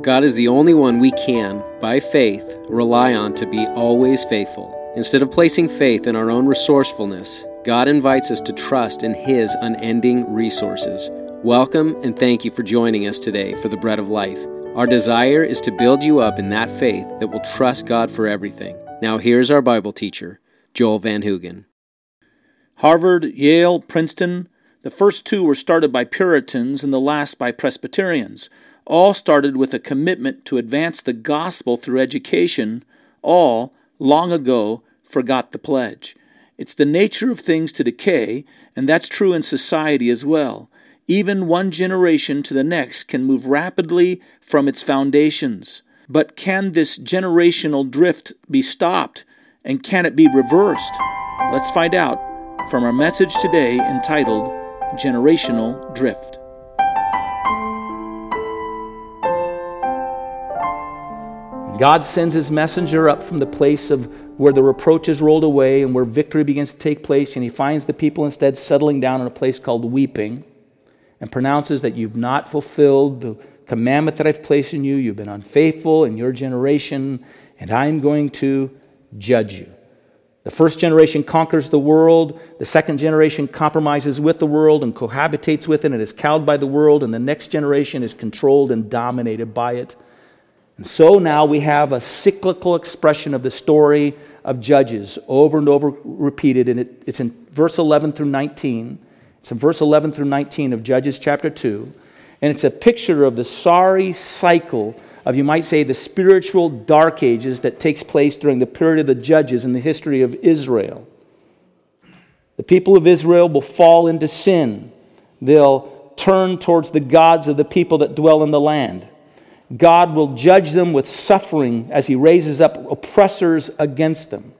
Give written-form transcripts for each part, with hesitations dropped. God is the only one we can, by faith, rely on to be always faithful. Instead of placing faith in our own resourcefulness, God invites us to trust in His unending resources. Welcome and thank you for joining us today for the Bread of Life. Our desire is to build you up in that faith that will trust God for everything. Now here's our Bible teacher, Joel Van Hoogen. Harvard, Yale, Princeton, the first two were started by Puritans and the last by Presbyterians. All started with a commitment to advance the gospel through education. All, long ago, forgot the pledge. It's the nature of things to decay, and that's true in society as well. Even one generation to the next can move rapidly from its foundations. But can this generational drift be stopped, and can it be reversed? Let's find out from our message today entitled Generational Drift. God sends His messenger up from the place of where the reproach is rolled away and where victory begins to take place, and He finds the people instead settling down in a place called weeping, and pronounces that you've not fulfilled the commandment that I've placed in you, you've been unfaithful in your generation, and I'm going to judge you. The first generation conquers the world, the second generation compromises with the world and cohabitates with it and is cowed by the world, and the next generation is controlled and dominated by it. And so now we have a cyclical expression of the story of Judges over and over repeated, and it's in verse 11 through 19. It's in verse 11 through 19 of Judges chapter 2, and it's a picture of the sorry cycle of, you might say, the spiritual dark ages that takes place during the period of the Judges in the history of Israel. The people of Israel will fall into sin. They'll turn towards the gods of the people that dwell in the land. God will judge them with suffering as He raises up oppressors against them.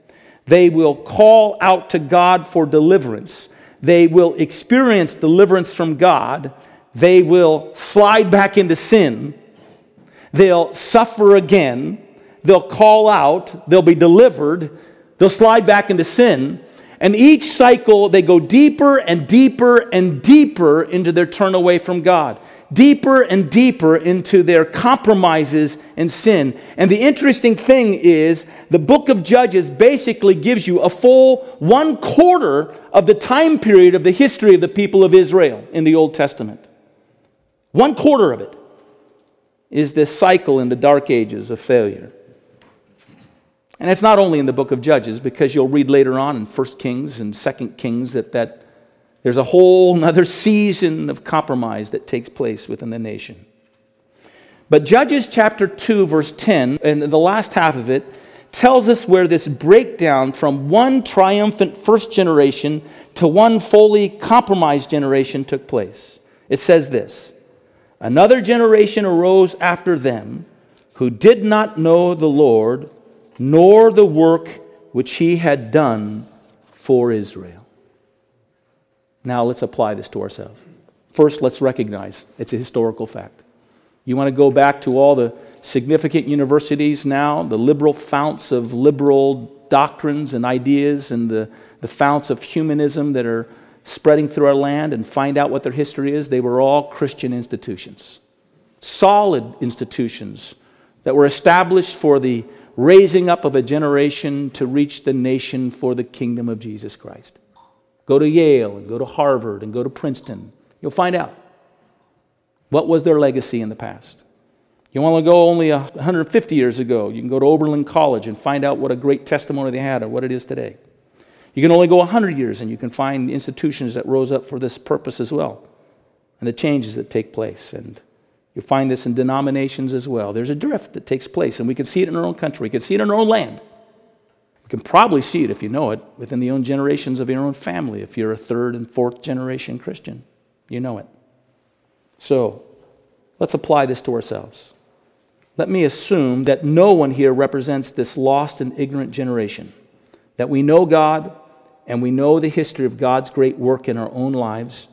They will call out to God for deliverance. They will experience deliverance from God. They will slide back into sin. They'll suffer again. They'll call out. They'll be delivered. They'll slide back into sin. And each cycle, they go deeper and deeper and deeper into their turn away from God, deeper and deeper into their compromises and sin. And the interesting thing is, the book of Judges basically gives you a full 1/4 of the time period of the history of the people of Israel in the Old Testament. 1/4 of it is this cycle in the dark ages of failure. And it's not only in the book of Judges, because you'll read later on in 1 Kings and 2 Kings that there's a whole other season of compromise that takes place within the nation. But Judges chapter 2, verse 10, and the last half of it, tells us where this breakdown from one triumphant first generation to one fully compromised generation took place. It says this: another generation arose after them who did not know the Lord, nor the work which He had done for Israel. Now let's apply this to ourselves. First, let's recognize it's a historical fact. You want to go back to all the significant universities now, the liberal founts of liberal doctrines and ideas and the founts of humanism that are spreading through our land, and find out what their history is. They were all Christian institutions, solid institutions that were established for the raising up of a generation to reach the nation for the kingdom of Jesus Christ. Go to Yale and go to Harvard and go to Princeton. You'll find out what was their legacy in the past. You want to go only 150 years ago, you can go to Oberlin College and find out what a great testimony they had and what it is today. You can only go 100 years and you can find institutions that rose up for this purpose as well, and the changes that take place. And you find this in denominations as well. There's a drift that takes place, and we can see it in our own country. We can see it in our own land. You can probably see it, if you know it, within the own generations of your own family. If you're a third and fourth generation Christian, you know it. So let's apply this to ourselves. Let me assume that no one here represents this lost and ignorant generation, that we know God and we know the history of God's great work in our own lives.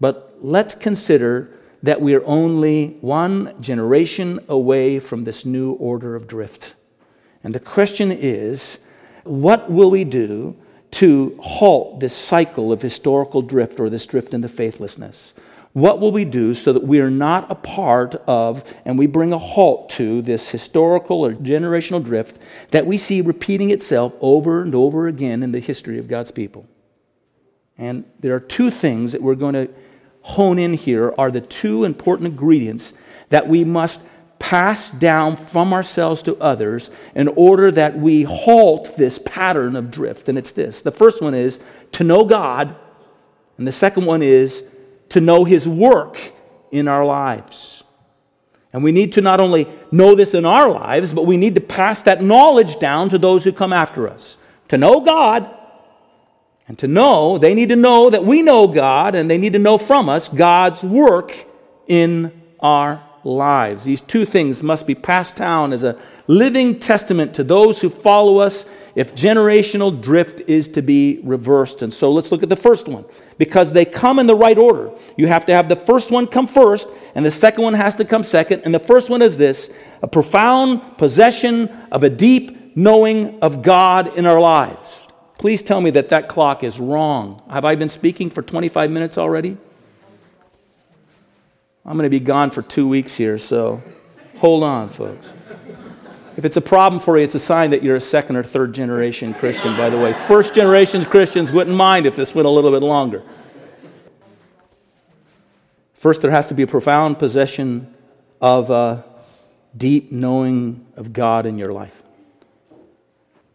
But let's consider that we are only one generation away from this new order of drift. And the question is, what will we do to halt this cycle of historical drift, or this drift into faithlessness? What will we do so that we are not a part of and we bring a halt to this historical or generational drift that we see repeating itself over and over again in the history of God's people? And there are two things that we're going to hone in here are the two important ingredients that we must pass down from ourselves to others in order that we halt this pattern of drift. And it's this. The first one is to know God, and the second one is to know His work in our lives. And we need to not only know this in our lives, but we need to pass that knowledge down to those who come after us. To know God, and to know, they need to know that we know God, and they need to know from us God's work in our lives. These two things must be passed down as a living testament to those who follow us if generational drift is to be reversed. And so let's look at the first one, because they come in the right order. You have to have the first one come first, and the second one has to come second. And the first one is this: a profound possession of a deep knowing of God in our lives. Please tell me that that clock is wrong. Have I been speaking for 25 minutes already? I'm going to be gone for 2 weeks here, so hold on, folks. If it's a problem for you, it's a sign that you're a second or third generation Christian, by the way. First generation Christians wouldn't mind if this went a little bit longer. First, there has to be a profound possession of a deep knowing of God in your life.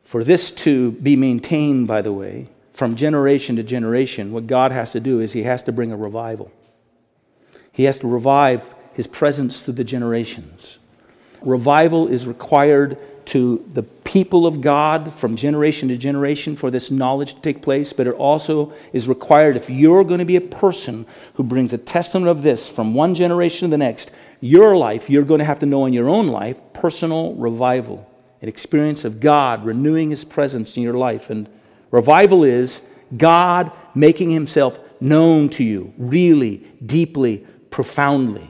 For this to be maintained, by the way, from generation to generation, what God has to do is He has to bring a revival. He has to revive His presence through the generations. Revival is required to the people of God from generation to generation for this knowledge to take place, but it also is required if you're going to be a person who brings a testament of this from one generation to the next, your life, you're going to have to know in your own life personal revival, an experience of God renewing His presence in your life. And revival is God making Himself known to you really, deeply, profoundly.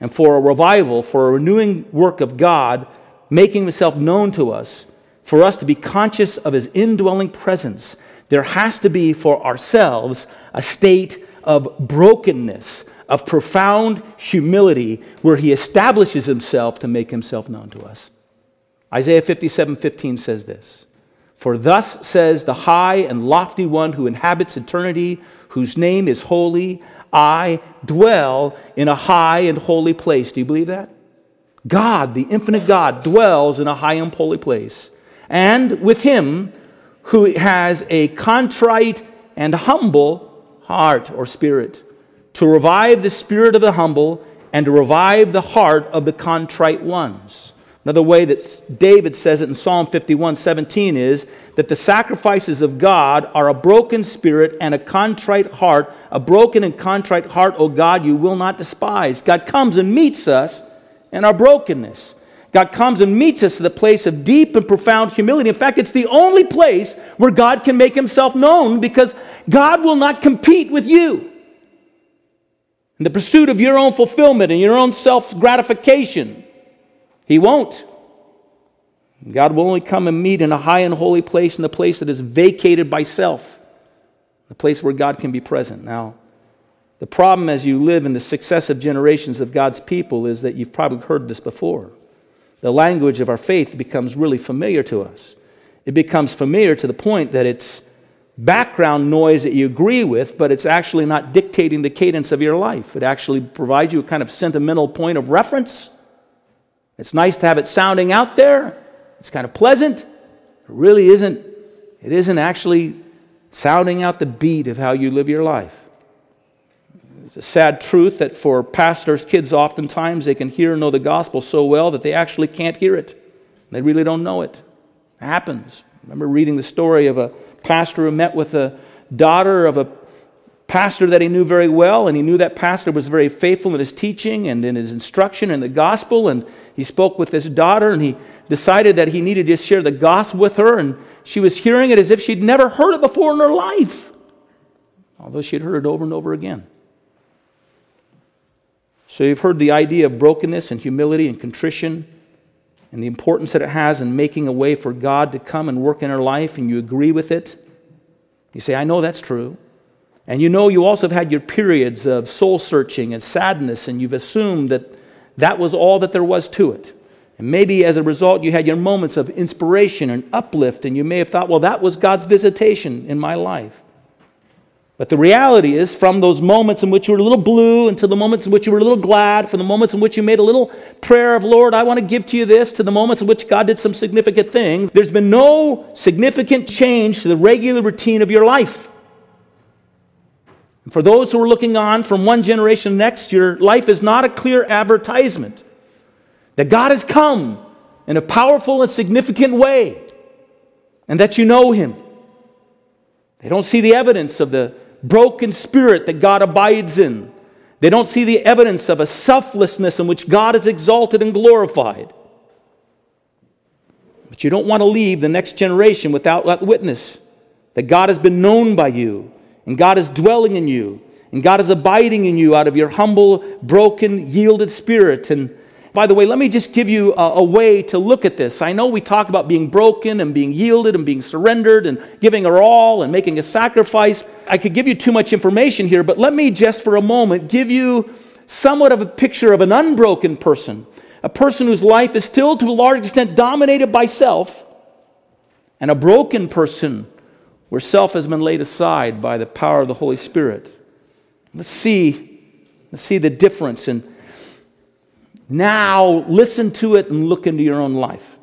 And for a revival, for a renewing work of God, making Himself known to us, for us to be conscious of His indwelling presence, there has to be for ourselves a state of brokenness, of profound humility, where He establishes Himself to make Himself known to us. Isaiah 57:15 says this: "For thus says the high and lofty one who inhabits eternity, whose name is holy, I dwell in a high and holy place." Do you believe that? God, the infinite God, dwells in a high and holy place. And with Him who has a contrite and humble heart or spirit, to revive the spirit of the humble and to revive the heart of the contrite ones. Another way that David says it in Psalm 51:17 is that the sacrifices of God are a broken spirit and a contrite heart. A broken and contrite heart, O God, You will not despise. God comes and meets us in our brokenness. God comes and meets us in the place of deep and profound humility. In fact, it's the only place where God can make Himself known, because God will not compete with you in the pursuit of your own fulfillment and your own self-gratification. He won't. God will only come and meet in a high and holy place, in the place that is vacated by self, the place where God can be present. Now, the problem as you live in the successive generations of God's people is that you've probably heard this before. The language of our faith becomes really familiar to us. It becomes familiar to the point that it's background noise that you agree with, but it's actually not dictating the cadence of your life. It actually provides you a kind of sentimental point of reference. It's nice to have it sounding out there. It's kind of pleasant. It really isn't. It isn't actually sounding out the beat of how you live your life. It's a sad truth that for pastors' kids, oftentimes they can hear and know the gospel so well that they actually can't hear it. They really don't know it. It happens. I remember reading the story of a pastor who met with a daughter of a pastor that he knew very well, and he knew that pastor was very faithful in his teaching and in his instruction in the gospel, and he spoke with his daughter, and he decided that he needed to share the gospel with her, and she was hearing it as if she'd never heard it before in her life, although she'd heard it over and over again. So you've heard the idea of brokenness and humility and contrition and the importance that it has in making a way for God to come and work in our life, and you agree with it. You say, I know that's true. And you know you also have had your periods of soul-searching and sadness, and you've assumed that that was all that there was to it. And maybe as a result, you had your moments of inspiration and uplift, and you may have thought, well, that was God's visitation in my life. But the reality is, from those moments in which you were a little blue, until the moments in which you were a little glad, from the moments in which you made a little prayer of, Lord, I want to give to you this, to the moments in which God did some significant thing, there's been no significant change to the regular routine of your life. And for those who are looking on from one generation to the next, your life is not a clear advertisement that God has come in a powerful and significant way, and that you know Him. They don't see the evidence of the broken spirit that God abides in. They don't see the evidence of a selflessness in which God is exalted and glorified. But you don't want to leave the next generation without that witness that God has been known by you, and God is dwelling in you, and God is abiding in you out of your humble, broken, yielded spirit. And by the way, let me just give you a way to look at this. I know we talk about being broken and being yielded and being surrendered and giving our all and making a sacrifice. I could give you too much information here, but let me just for a moment give you somewhat of a picture of an unbroken person, a person whose life is still to a large extent dominated by self, and a broken person where self has been laid aside by the power of the Holy Spirit. Let's see the difference in now listen to it and look into your own life.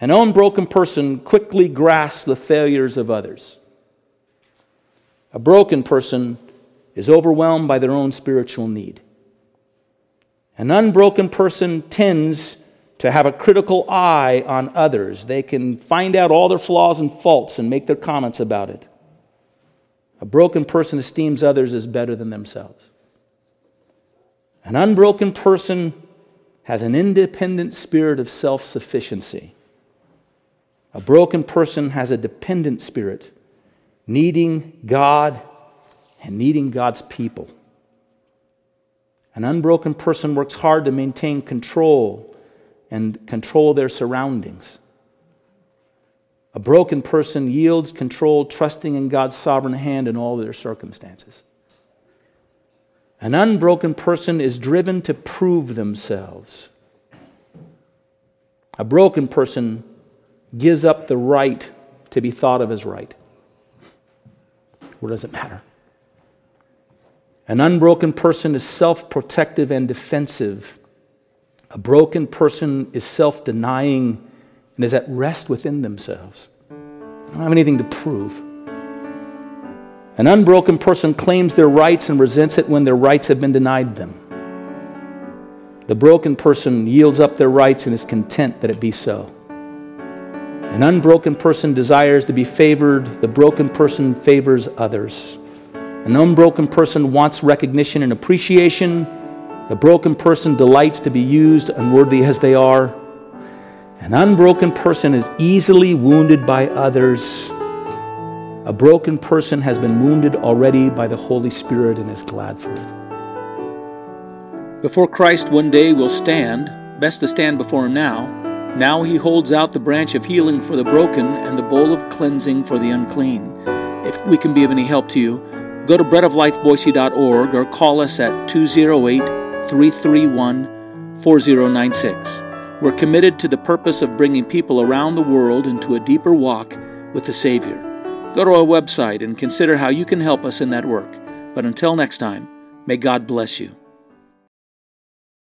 An unbroken person quickly grasps the failures of others. A broken person is overwhelmed by their own spiritual need. An unbroken person tends to have a critical eye on others. They can find out all their flaws and faults and make their comments about it. A broken person esteems others as better than themselves. An unbroken person has an independent spirit of self-sufficiency. A broken person has a dependent spirit, needing God and needing God's people. An unbroken person works hard to maintain control and control their surroundings. A broken person yields control, trusting in God's sovereign hand in all their circumstances. An unbroken person is driven to prove themselves. A broken person gives up the right to be thought of as right. Or does it matter? An unbroken person is self-protective and defensive. A broken person is self-denying and is at rest within themselves. I don't have anything to prove. An unbroken person claims their rights and resents it when their rights have been denied them. The broken person yields up their rights and is content that it be so. An unbroken person desires to be favored. The broken person favors others. An unbroken person wants recognition and appreciation. The broken person delights to be used, unworthy as they are. An unbroken person is easily wounded by others. A broken person has been wounded already by the Holy Spirit and is glad for it. Before Christ one day will stand, best to stand before Him now. Now He holds out the branch of healing for the broken and the bowl of cleansing for the unclean. If we can be of any help to you, go to breadoflifeboise.org or call us at 208-331-4096. We're committed to the purpose of bringing people around the world into a deeper walk with the Savior. Go to our website and consider how you can help us in that work. But until next time, may God bless you.